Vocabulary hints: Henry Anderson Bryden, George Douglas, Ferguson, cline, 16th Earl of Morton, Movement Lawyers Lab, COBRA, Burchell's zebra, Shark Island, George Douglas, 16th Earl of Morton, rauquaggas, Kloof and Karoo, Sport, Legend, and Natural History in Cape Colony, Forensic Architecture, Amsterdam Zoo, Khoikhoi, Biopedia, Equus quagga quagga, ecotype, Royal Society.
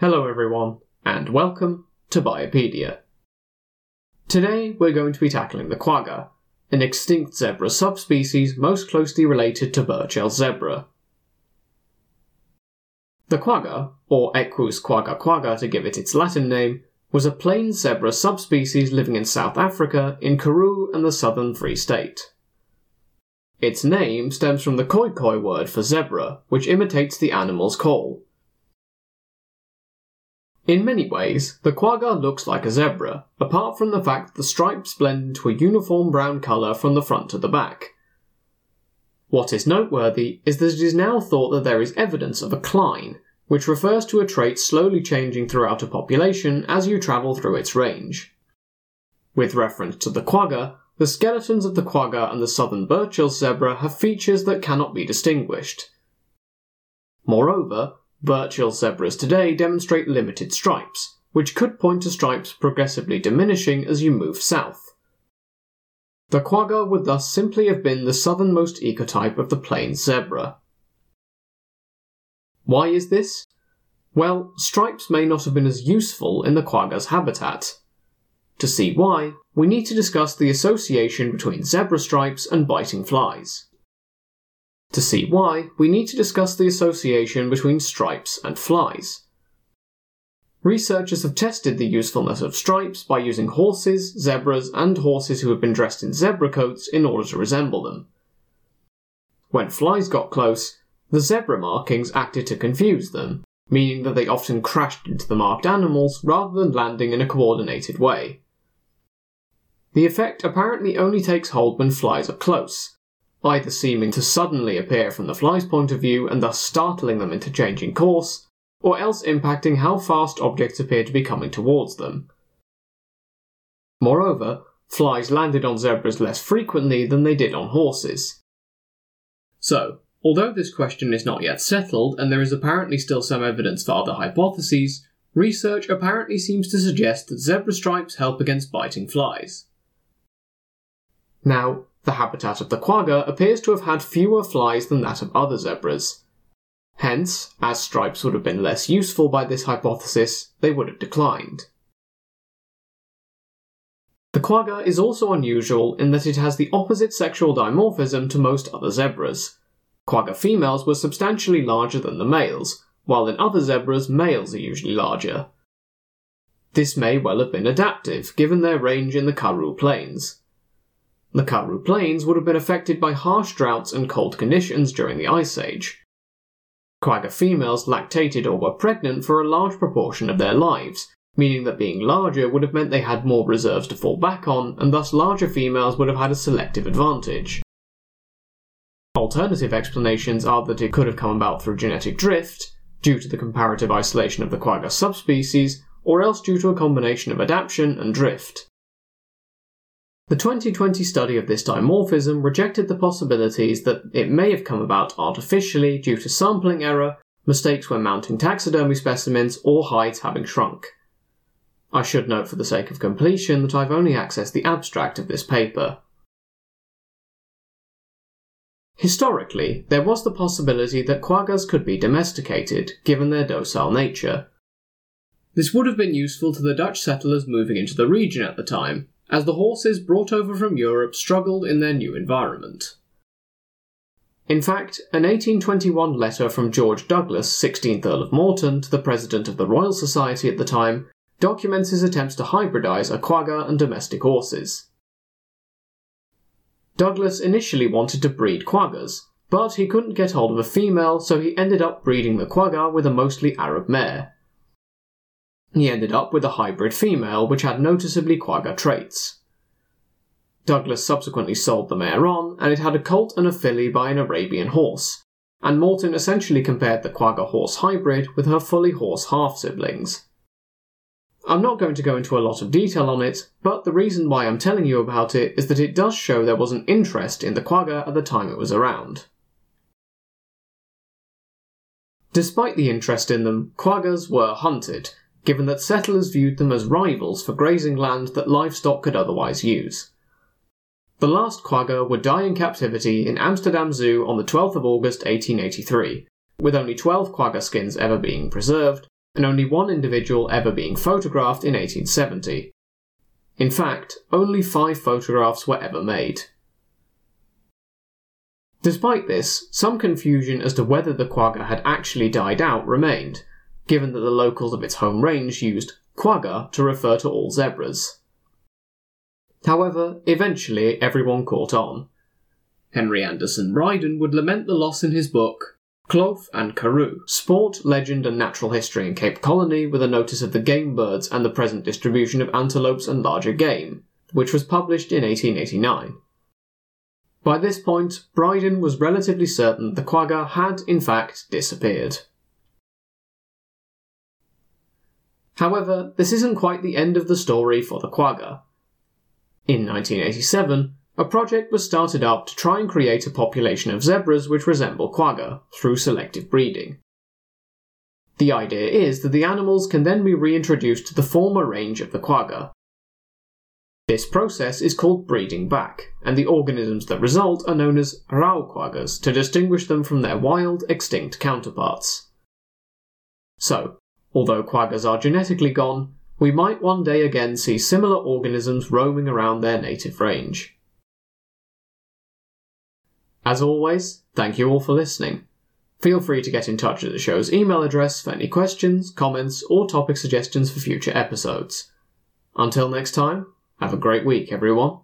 Hello everyone, and welcome to Biopedia. Today we're going to be tackling the quagga, an extinct zebra subspecies most closely related to Burchell's zebra. The quagga, or Equus quagga quagga to give it its Latin name, was a plain zebra subspecies living in South Africa in Karoo and the Southern Free State. Its name stems from the Khoikhoi word for zebra, which imitates the animal's call. In many ways, the quagga looks like a zebra, apart from the fact that the stripes blend into a uniform brown colour from the front to the back. What is noteworthy is that it is now thought that there is evidence of a cline, which refers to a trait slowly changing throughout a population as you travel through its range. With reference to the quagga, the skeletons of the quagga and the southern Burchell's zebra have features that cannot be distinguished. Moreover, Burchell's zebras today demonstrate limited stripes, which could point to stripes progressively diminishing as you move south. The quagga would thus simply have been the southernmost ecotype of the plain zebra. Why is this? Well, stripes may not have been as useful in the quagga's habitat. To see why, we need to discuss the association between zebra stripes and biting flies. To see why, we need to discuss the association between stripes and flies. Researchers have tested the usefulness of stripes by using horses, zebras, and horses who have been dressed in zebra coats in order to resemble them. When flies got close, the zebra markings acted to confuse them, meaning that they often crashed into the marked animals rather than landing in a coordinated way. The effect apparently only takes hold when flies are close, either seeming to suddenly appear from the fly's point of view and thus startling them into changing course, or else impacting how fast objects appear to be coming towards them. Moreover, flies landed on zebras less frequently than they did on horses. So, although this question is not yet settled and there is apparently still some evidence for other hypotheses, research apparently seems to suggest that zebra stripes help against biting flies. Now, the habitat of the quagga appears to have had fewer flies than that of other zebras. Hence, as stripes would have been less useful by this hypothesis, they would have declined. The quagga is also unusual in that it has the opposite sexual dimorphism to most other zebras. Quagga females were substantially larger than the males, while in other zebras males are usually larger. This may well have been adaptive, given their range in the Karoo Plains. The Karoo Plains would have been affected by harsh droughts and cold conditions during the Ice Age. Quagga females lactated or were pregnant for a large proportion of their lives, meaning that being larger would have meant they had more reserves to fall back on, and thus larger females would have had a selective advantage. Alternative explanations are that it could have come about through genetic drift, due to the comparative isolation of the quagga subspecies, or else due to a combination of adaptation and drift. The 2020 study of this dimorphism rejected the possibilities that it may have come about artificially due to sampling error, mistakes when mounting taxidermy specimens, or hides having shrunk. I should note for the sake of completion that I've only accessed the abstract of this paper. Historically, there was the possibility that quaggas could be domesticated, given their docile nature. This would have been useful to the Dutch settlers moving into the region at the time, as the horses brought over from Europe struggled in their new environment. In fact, an 1821 letter from George Douglas, 16th Earl of Morton, to the president of the Royal Society at the time, documents his attempts to hybridise a quagga and domestic horses. Douglas initially wanted to breed quaggas, but he couldn't get hold of a female, so he ended up breeding the quagga with a mostly Arab mare. He ended up with a hybrid female, which had noticeably quagga traits. Douglas subsequently sold the mare on, and it had a colt and a filly by an Arabian horse, and Morton essentially compared the quagga horse hybrid with her fully horse half-siblings. I'm not going to go into a lot of detail on it, but the reason why I'm telling you about it is that it does show there was an interest in the quagga at the time it was around. Despite the interest in them, quaggas were hunted, given that settlers viewed them as rivals for grazing land that livestock could otherwise use. The last quagga would die in captivity in Amsterdam Zoo on the 12th of August 1883, with only 12 quagga skins ever being preserved, and only one individual ever being photographed in 1870. In fact, only 5 photographs were ever made. Despite this, some confusion as to whether the quagga had actually died out remained, given that the locals of its home range used quagga to refer to all zebras. However, eventually everyone caught on. Henry Anderson Bryden would lament the loss in his book, Kloof and Karoo, Sport, Legend, and Natural History in Cape Colony, with a notice of the game birds and the present distribution of antelopes and larger game, which was published in 1889. By this point, Bryden was relatively certain that the quagga had, in fact, disappeared. However, this isn't quite the end of the story for the quagga. In 1987, a project was started up to try and create a population of zebras which resemble quagga through selective breeding. The idea is that the animals can then be reintroduced to the former range of the quagga. This process is called breeding back, and the organisms that result are known as rauquaggas to distinguish them from their wild, extinct counterparts. So, although quaggas are genetically gone, we might one day again see similar organisms roaming around their native range. As always, thank you all for listening. Feel free to get in touch at the show's email address for any questions, comments, or topic suggestions for future episodes. Until next time, have a great week, everyone.